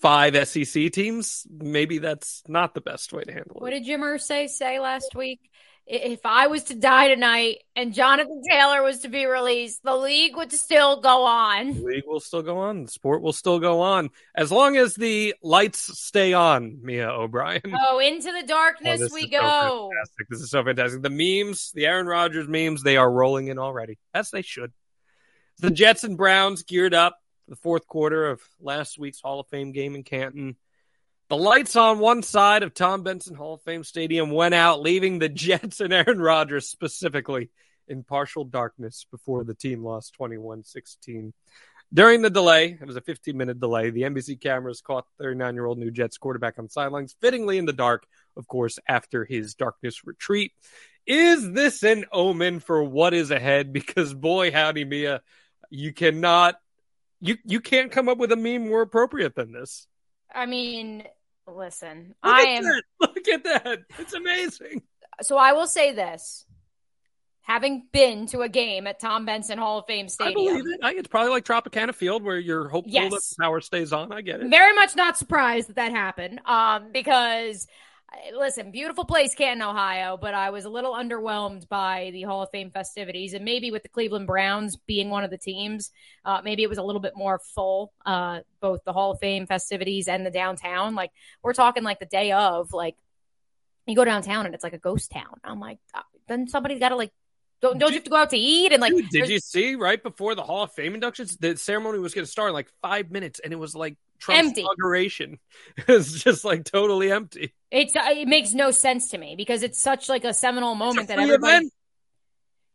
five S E C teams, maybe that's not the best way to handle it. What did Jim Irsay say last week? if I was to die tonight and Jonathan Taylor was to be released, the league would still go on. The league will still go on. The sport will still go on. As long as the lights stay on, Mia O'Brien. Oh, into the darkness oh, we go. So fantastic. This is so fantastic. The memes, the Aaron Rodgers memes, they are rolling in already, as they should. The Jets and Browns geared up the fourth quarter of last week's Hall of Fame game in Canton. The lights on one side of Tom Benson Hall of Fame Stadium went out, leaving the Jets and Aaron Rodgers specifically in partial darkness before the team lost twenty-one sixteen. During the delay, it was a fifteen-minute delay, the N B C cameras caught thirty-nine-year-old new Jets quarterback on sidelines, fittingly in the dark, of course, after his darkness retreat. Is this an omen for what is ahead? Because, boy, howdy, Mia, you cannot, you, you can't come up with a meme more appropriate than this. I mean... Listen, Look I am. That. Look at that. It's amazing. So I will say this. Having been to a game at Tom Benson Hall of Fame Stadium. I believe it. I, it's probably like Tropicana Field where you're hopeful yes. that the power stays on. I get it. Very much not surprised that that happened um, because, listen, beautiful place, Canton, Ohio, but I was a little underwhelmed by the Hall of Fame festivities. And maybe with the Cleveland Browns being one of the teams, uh, maybe it was a little bit more full, uh, both the Hall of Fame festivities and the downtown. Like, we're talking like the day of, like, you go downtown and it's like a ghost town. I'm like, then somebody's got to, like, Don't, don't you have to go out to eat? And like, dude, did you see right before the Hall of Fame inductions, the ceremony was going to start in like five minutes, and it was like Trump's empty. Inauguration. It's just like totally empty. It's uh, it makes no sense to me because it's such like a seminal moment that everybody event.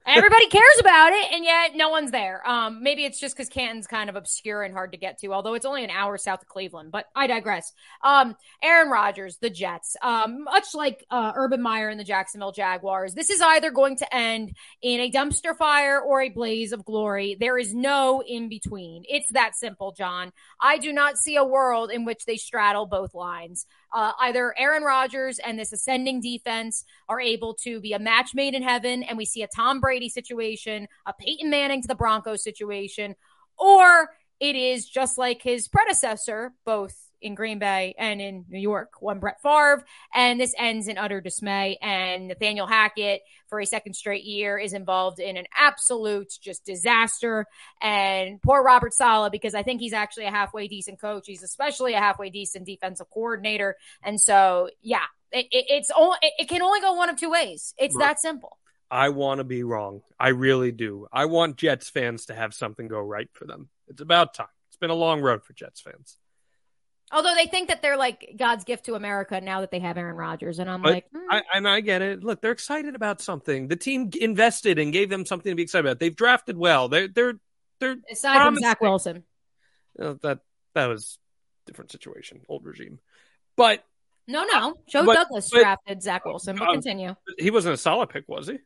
everybody cares about it, and yet no one's there. Um, maybe it's just because Canton's kind of obscure and hard to get to, although it's only an hour south of Cleveland. But I digress. Um, Aaron Rodgers, the Jets, um, much like uh, Urban Meyer and the Jacksonville Jaguars, this is either going to end in a dumpster fire or a blaze of glory. There is no in between. It's that simple, John. I do not see a world in which they straddle both lines. Uh, either Aaron Rodgers and this ascending defense are able to be a match made in heaven, and we see a Tom Brady situation, a Peyton Manning to the Broncos situation, or it is just like his predecessor, both in Green Bay and in New York, one Brett Favre, and this ends in utter dismay, and Nathaniel Hackett, for a second straight year, is involved in an absolute just disaster, and poor Robert Saleh, because I think he's actually a halfway decent coach. He's especially a halfway decent defensive coordinator, and so, yeah, it, it, it's only, it, it can only go one of two ways. It's right. That simple. I want to be wrong. I really do. I want Jets fans to have something go right for them. It's about time. It's been a long road for Jets fans. Although they think that they're like God's gift to America now that they have Aaron Rodgers. And I'm but like, hmm. I, and I get it. Look, they're excited about something. The team invested and gave them something to be excited about. They've drafted well. They're, they're, they're, aside promising. From Zach Wilson. You know, that, that was a different situation, old regime. But no, no. Joe but, Douglas but, drafted Zach Wilson. But uh, continue. He wasn't a solid pick, was he?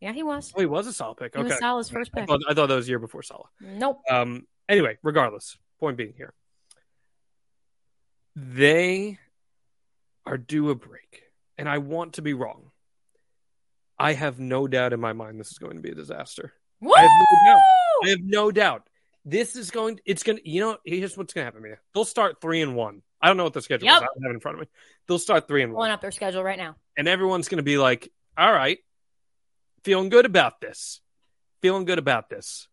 Yeah, he was. Oh, he was a solid pick. He okay. was Salah's first pick. I thought, I thought that was the year before Salah. Nope. Um, anyway, regardless, point being here. They are due a break, and I want to be wrong. I have no doubt in my mind this is going to be a disaster. Woo! I have no doubt. I have no doubt. This is going to, it's going to, you know, here's what's going to happen, Mia. They'll start three and one. I don't know what their schedule yep. is. I don't have it in front of me. They'll start three and one. Pulling up their schedule right now. And everyone's going to be like, all right, feeling good about this. Feeling good about this.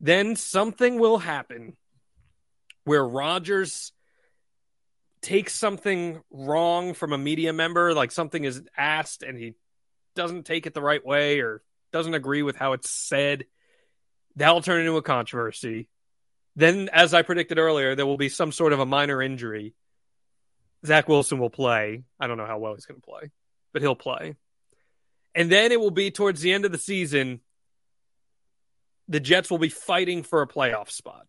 Then something will happen where Rodgers takes something wrong from a media member, like something is asked and he doesn't take it the right way or doesn't agree with how it's said. That'll turn into a controversy. Then, as I predicted earlier, there will be some sort of a minor injury. Zach Wilson will play. I don't know how well he's going to play, but he'll play. And then it will be towards the end of the season, the Jets will be fighting for a playoff spot.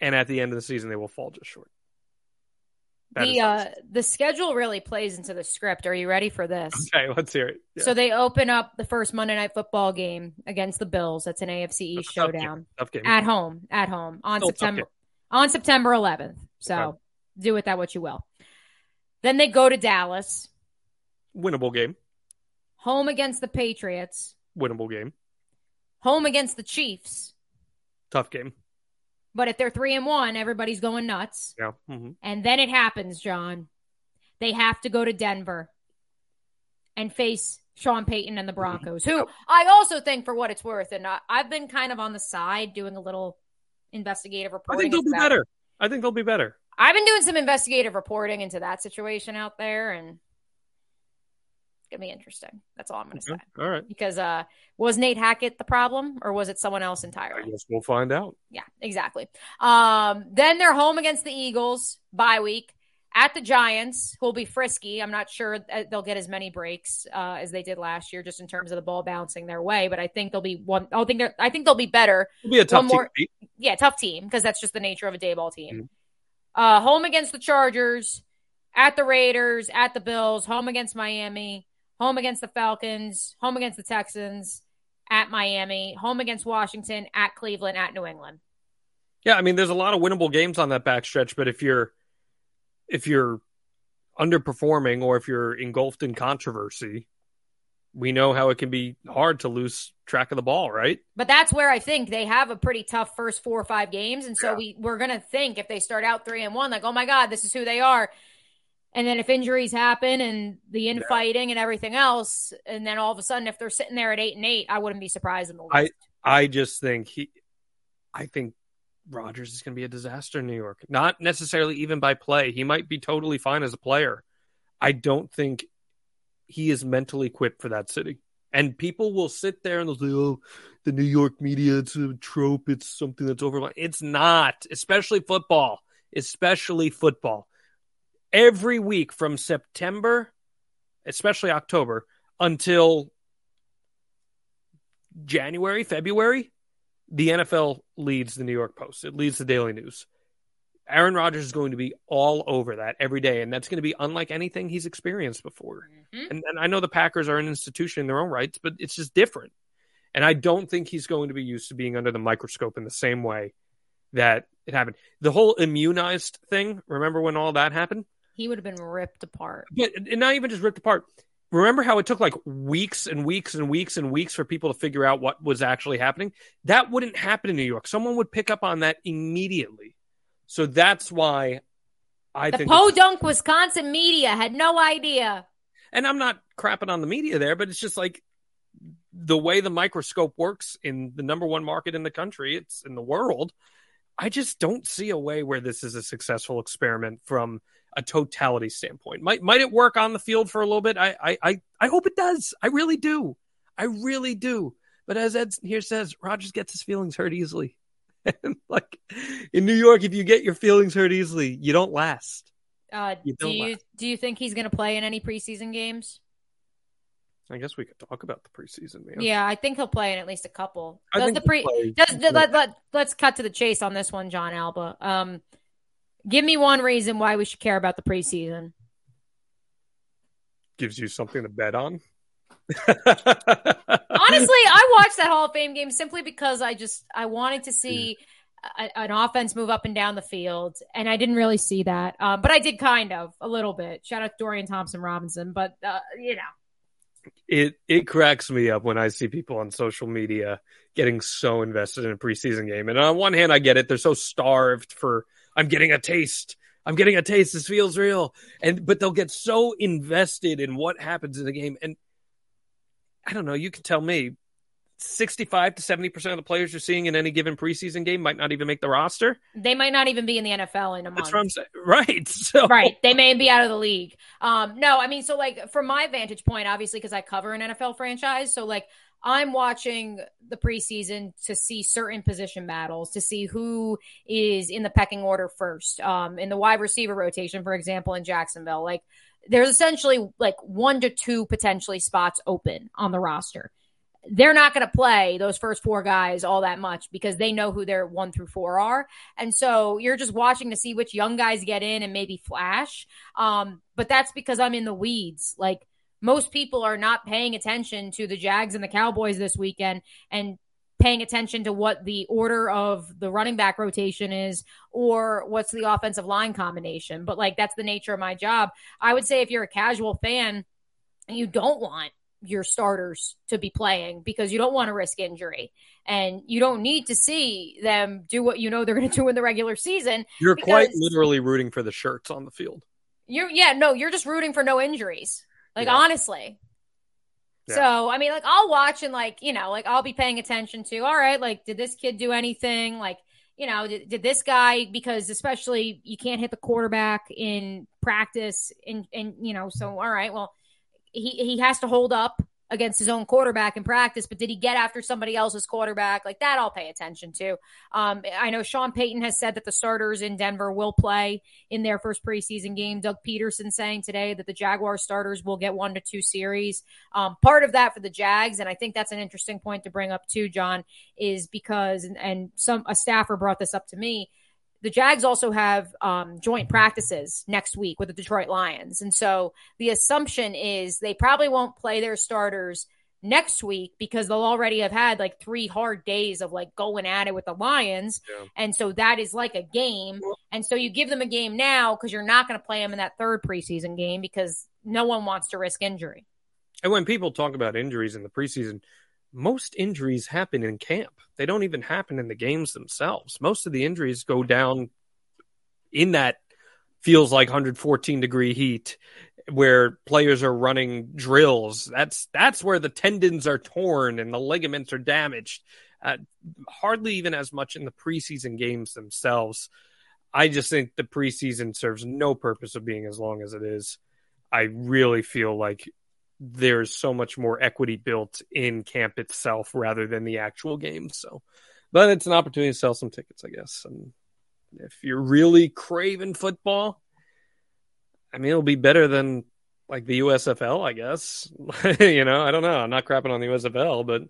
And at the end of the season, they will fall just short. That the uh, the schedule really plays into the script. Are you ready for this? Okay, let's hear it. Yeah. So they open up the first Monday Night Football game against the Bills. That's an A F C East tough showdown. Tough game. At home, at home on Still September on September eleventh. So wow. do with that what you will. Then they go to Dallas. Winnable game. Home against the Patriots. Winnable game. Home against the Chiefs. Tough game. But if they're three and one, everybody's going nuts. Yeah. Mm-hmm. And then it happens, John. They have to go to Denver and face Sean Payton and the Broncos, who I also think, for what it's worth, and I, I've been kind of on the side doing a little investigative reporting. I think they'll be about, better. I think they'll be better. I've been doing some investigative reporting into that situation out there, and it's going to be interesting. That's all I'm going to okay. say. All right. Because uh, was Nate Hackett the problem, or was it someone else entirely? I guess we'll find out. Yeah, exactly. Um, then they're home against the Eagles bye week. At the Giants, who'll be frisky. I'm not sure they'll get as many breaks uh, as they did last year, just in terms of the ball bouncing their way. But I think they'll be one. I think they're. I think they'll be better. It'll be a tough more, team. Yeah, tough team, because that's just the nature of a day ball team. Mm-hmm. Uh, home against the Chargers, at the Raiders, at the Bills. Home against Miami. Home against the Falcons. Home against the Texans. At Miami. Home against Washington. At Cleveland. At New England. Yeah, I mean, there's a lot of winnable games on that backstretch, but if you're If you're underperforming or if you're engulfed in controversy, we know how it can be hard to lose track of the ball, right? But that's where I think they have a pretty tough first four or five games. And so yeah. we, we're going to think if they start out three and one, like, oh my God, this is who they are. And then if injuries happen and the infighting yeah. and everything else, and then all of a sudden, if they're sitting there at eight and eight, I wouldn't be surprised in the least. I, I just think he, I think, Rodgers is going to be a disaster in New York. Not necessarily even by play. He might be totally fine as a player. I don't think he is mentally equipped for that city. And people will sit there and they'll say, oh, the New York media, it's a trope. It's something that's overblown. It's not, especially football, especially football. Every week from September, especially October, until January, February, the N F L leads the New York Post. It leads the Daily News. Aaron Rodgers is going to be all over that every day, and that's going to be unlike anything he's experienced before. Mm-hmm. And, and I know the Packers are an institution in their own rights, but it's just different. And I don't think he's going to be used to being under the microscope in the same way that it happened. The whole immunized thing, remember when all that happened? He would have been ripped apart. But, and not even just ripped apart. Remember how it took like weeks and weeks and weeks and weeks for people to figure out what was actually happening? That wouldn't happen in New York. Someone would pick up on that immediately. So that's why I the think... The podunk Wisconsin media had no idea. And I'm not crapping on the media there, but it's just like the way the microscope works in the number one market in the country, it's in the world. I just don't see a way where this is a successful experiment from a totality standpoint. Might might it work on the field for a little bit? I I I, I hope it does. I really do. I really do. But as Ed here says, Rodgers gets his feelings hurt easily. And like in New York, if you get your feelings hurt easily, you don't last. Uh, you don't do you last. Do you think he's going to play in any preseason games? I guess we could talk about the preseason, man. Yeah, I think he'll play in at least a couple. I does think the pre- does, the, let, let, let's cut to the chase on this one, Jon Alba. Um, give me one reason why we should care about the preseason. Gives you something to bet on? Honestly, I watched that Hall of Fame game simply because I just I wanted to see a, an offense move up and down the field, and I didn't really see that. Um, but I did kind of, a little bit. Shout out to Dorian Thompson-Robinson, but, uh, you know. It it cracks me up when I see people on social media getting so invested in a preseason game. And on one hand, I get it. They're so starved for, I'm getting a taste. I'm getting a taste. This feels real. And but they'll get so invested in what happens in the game. And I don't know, you can tell me sixty-five to seventy percent of the players you're seeing in any given preseason game might not even make the roster. They might not even be in the N F L in a month. That's what I'm saying. Right. So. Right. They may be out of the league. Um, no, I mean, so like from my vantage point, obviously, because I cover an N F L franchise. So like I'm watching the preseason to see certain position battles, to see who is in the pecking order first, um, in the wide receiver rotation, for example, in Jacksonville. Like there's essentially like one to two potentially spots open on the roster. They're not going to play those first four guys all that much because they know who their one through four are. And so you're just watching to see which young guys get in and maybe flash. Um, but that's because I'm in the weeds. Like most people are not paying attention to the Jags and the Cowboys this weekend and paying attention to what the order of the running back rotation is or what's the offensive line combination. But like, that's the nature of my job. I would say if you're a casual fan, you don't want your starters to be playing because you don't want to risk injury and you don't need to see them do what you know they're going to do in the regular season. You're quite literally rooting for the shirts on the field. You're yeah, no, you're just rooting for no injuries. Like yeah. honestly. Yeah. So, I mean, like, I'll watch and, like, you know, like, I'll be paying attention to, all right, like, did this kid do anything? Like, you know, did, did this guy, because especially you can't hit the quarterback in practice and, and, you know, so, all right, well, he, he has to hold up against his own quarterback in practice, but did he get after somebody else's quarterback? Like, that I'll pay attention to. Um, I know Sean Payton has said that the starters in Denver will play in their first preseason game. Doug Peterson saying today that the Jaguar starters will get one to two series. Um, part of that for the Jags, and I think that's an interesting point to bring up too, John, is because, and, and some a staffer brought this up to me, the Jags also have um, joint practices next week with the Detroit Lions. And so the assumption is they probably won't play their starters next week because they'll already have had like three hard days of like going at it with the Lions. Yeah. And so that is like a game. And so you give them a game now because you're not going to play them in that third preseason game because no one wants to risk injury. And when people talk about injuries in the preseason, most injuries happen in camp. They don't even happen in the games themselves. Most of the injuries go down in that feels like one hundred fourteen degree heat where players are running drills. That's that's where the tendons are torn and the ligaments are damaged. Uh, hardly even as much in the preseason games themselves. I just think the preseason serves no purpose of being as long as it is. I really feel like there's so much more equity built in camp itself rather than the actual game. So, but it's an opportunity to sell some tickets, I guess. And if you're really craving football, I mean, it'll be better than like the U S F L, I guess. You know, I don't know. I'm not crapping on the U S F L, but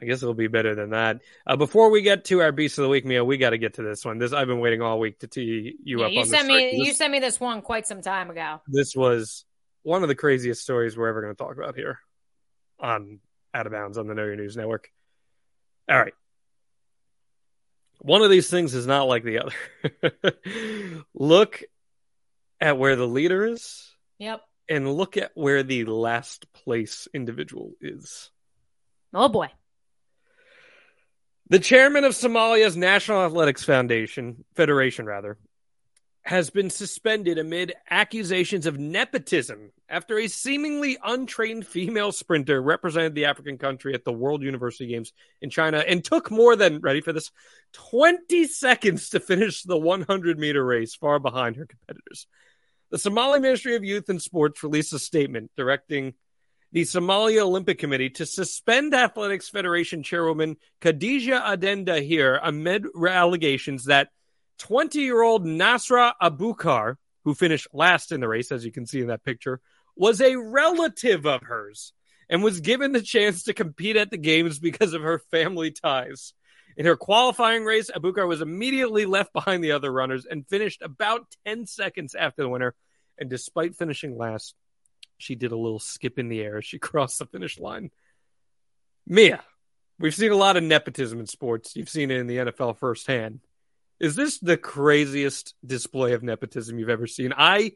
I guess it'll be better than that. Uh, before we get to our Beast of the Week, Mia, we got to get to this one. This I've been waiting all week to tee you yeah, up you on sent this. Me, this. You sent me this one quite some time ago. This was one of the craziest stories we're ever going to talk about here on Out of Bounds on the Know Your News Network. All right. One of these things is not like the other. Look at where the leader is. Yep. And look at where the last place individual is. Oh, boy. The chairman of Somalia's National Athletics Foundation, Federation, rather, has been suspended amid accusations of nepotism after a seemingly untrained female sprinter represented the African country at the World University Games in China and took more than, ready for this, twenty seconds to finish the one hundred meter race far behind her competitors. The Somali Ministry of Youth and Sports released a statement directing the Somalia Olympic Committee to suspend Athletics Federation Chairwoman Khadija Aden Dahir amid allegations that twenty-year-old Nasra Abukar, who finished last in the race, as you can see in that picture, was a relative of hers and was given the chance to compete at the games because of her family ties. In her qualifying race, Abukar was immediately left behind the other runners and finished about ten seconds after the winner. And despite finishing last, she did a little skip in the air as she crossed the finish line. Mia, we've seen a lot of nepotism in sports. You've seen it in the N F L firsthand. Is this the craziest display of nepotism you've ever seen? I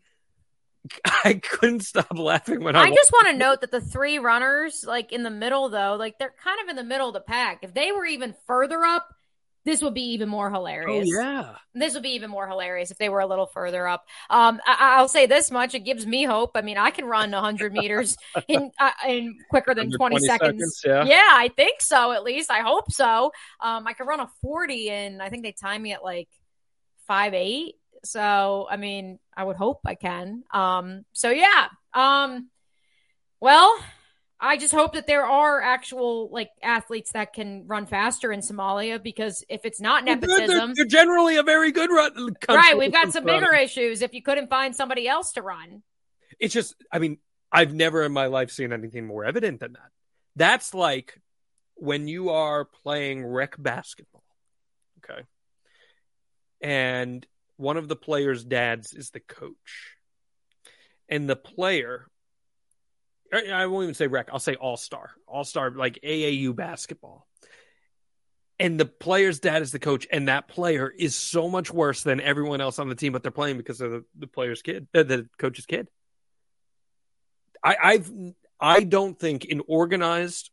I couldn't stop laughing when I I just want to note that the three runners, like in the middle, though, like they're kind of in the middle of the pack. If they were even further up, this would be even more hilarious. Oh, yeah. This would be even more hilarious if they were a little further up. Um, I- I'll say this much. It gives me hope. I mean, I can run one hundred meters in, uh, in quicker than twenty seconds. seconds yeah. yeah, I think so, at least. I hope so. Um, I can run a forty, and I think they time me at like five eight. So, I mean, I would hope I can. Um, so, yeah. Um, well, I just hope that there are actual like athletes that can run faster in Somalia, because if it's not nepotism, they're, they're generally a very good run. Right. We've got some bigger issues if you couldn't find somebody else to run. It's just, I mean, I've never in my life seen anything more evident than that. That's like when you are playing rec basketball. Okay. And one of the players' dads is the coach, and the player, I won't even say rec, I'll say all-star. All-star, like A A U basketball. And the player's dad is the coach, and that player is so much worse than everyone else on the team, but they're playing because of the, the player's kid, uh, the coach's kid. I I've, I don't think in organized,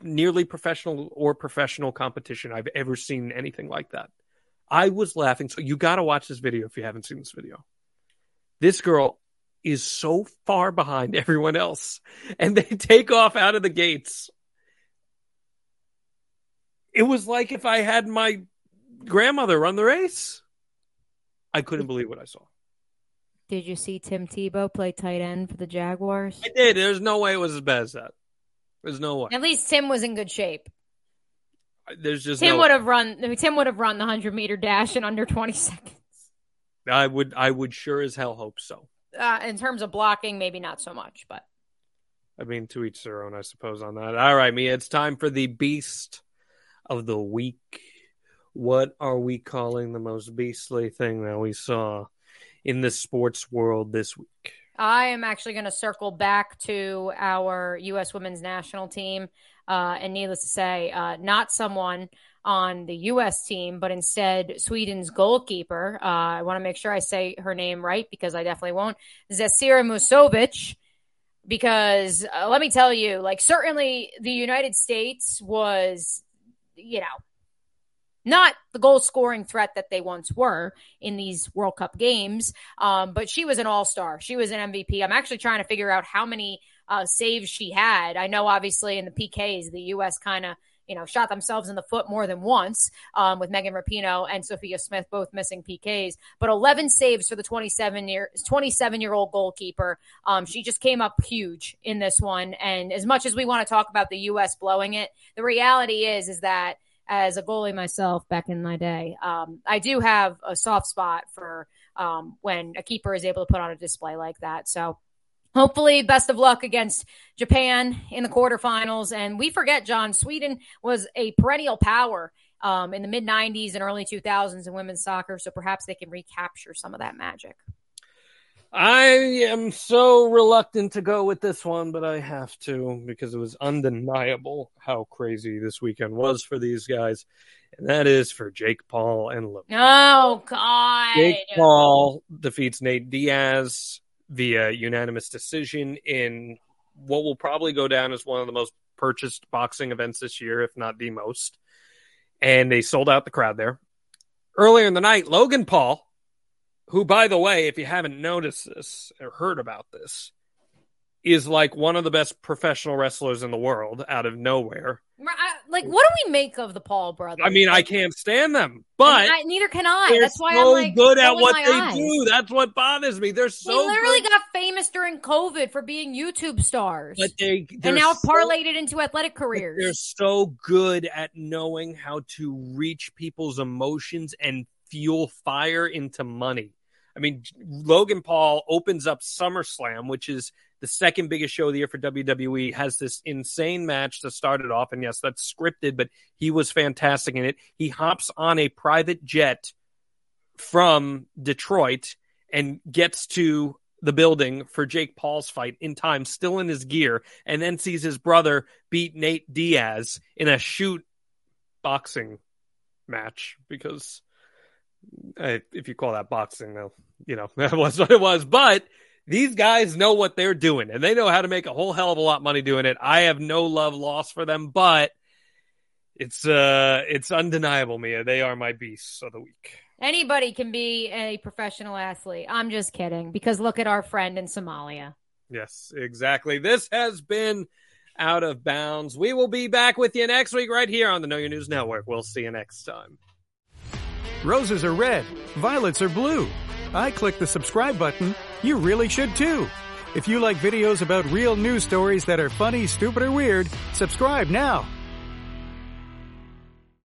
nearly professional or professional competition I've ever seen anything like that. I was laughing. So you got to watch this video if you haven't seen this video. This girl is so far behind everyone else, and they take off out of the gates. It was like if I had my grandmother run the race. I couldn't believe what I saw. Did you see Tim Tebow play tight end for the Jaguars? I did. There's no way it was as bad as that. There's no way. At least Tim was in good shape. There's just Tim no would way. have run. Tim would have run the hundred meter dash in under twenty seconds. I would. I would sure as hell hope so. Uh, in terms of blocking, maybe not so much, but I mean, to each their own, I suppose. On that, all right, Mia. It's time for the beast of the week. What are we calling the most beastly thing that we saw in the sports world this week? I am actually going to circle back to our U S women's national team. Uh, and needless to say, uh, not someone on the U S team, but instead Sweden's goalkeeper. Uh, I want to make sure I say her name right because I definitely won't. Zesira Musovic. Because uh, let me tell you, like, certainly the United States was, you know, not the goal-scoring threat that they once were in these World Cup games, um, but she was an all-star. She was an M V P. I'm actually trying to figure out how many uh, saves she had. I know, obviously, in the P Ks, the U S kind of, you know, shot themselves in the foot more than once um, with Megan Rapinoe and Sophia Smith both missing P Ks. But eleven saves for the twenty-seven-year-old goalkeeper. Um, she just came up huge in this one. And as much as we want to talk about the U S blowing it, the reality is is that as a goalie myself back in my day, um, I do have a soft spot for um, when a keeper is able to put on a display like that. So hopefully best of luck against Japan in the quarterfinals. And we forget, John, Sweden was a perennial power um, in the mid nineties and early two thousands in women's soccer. So perhaps they can recapture some of that magic. I am so reluctant to go with this one, but I have to because it was undeniable how crazy this weekend was for these guys, and that is for Jake Paul and Luke. Oh, God. Jake Paul defeats Nate Diaz via unanimous decision in what will probably go down as one of the most purchased boxing events this year, if not the most, and they sold out the crowd there. Earlier in the night, Logan Paul, who, by the way, if you haven't noticed this or heard about this, is like one of the best professional wrestlers in the world out of nowhere. Like, what do we make of the Paul brothers? I mean, I can't stand them, but I, neither can I. That's why so I'm like good at what they eyes. do. That's what bothers me. They're so they literally good. got famous during COVID for being YouTube stars, but they and now so, parlayed it into athletic careers. They're so good at knowing how to reach people's emotions and fuel fire into money. I mean, Logan Paul opens up SummerSlam, which is the second biggest show of the year for W W E, has this insane match to start it off. And yes, that's scripted, but he was fantastic in it. He hops on a private jet from Detroit and gets to the building for Jake Paul's fight in time, still in his gear, and then sees his brother beat Nate Diaz in a shoot boxing match because... I, if you call that boxing, though, you know, that was what it was. But these guys know what they're doing, and they know how to make a whole hell of a lot of money doing it. I have no love lost for them, but it's uh, it's undeniable, Mia. They are my beasts of the week. Anybody can be a professional athlete. I'm just kidding, because look at our friend in Somalia. Yes, exactly. This has been Out of Bounds. We will be back with you next week right here on the Know Your News Network. We'll see you next time. Roses are red, violets are blue. I click the subscribe button. You really should too. If you like videos about real news stories that are funny, stupid, or weird, subscribe now.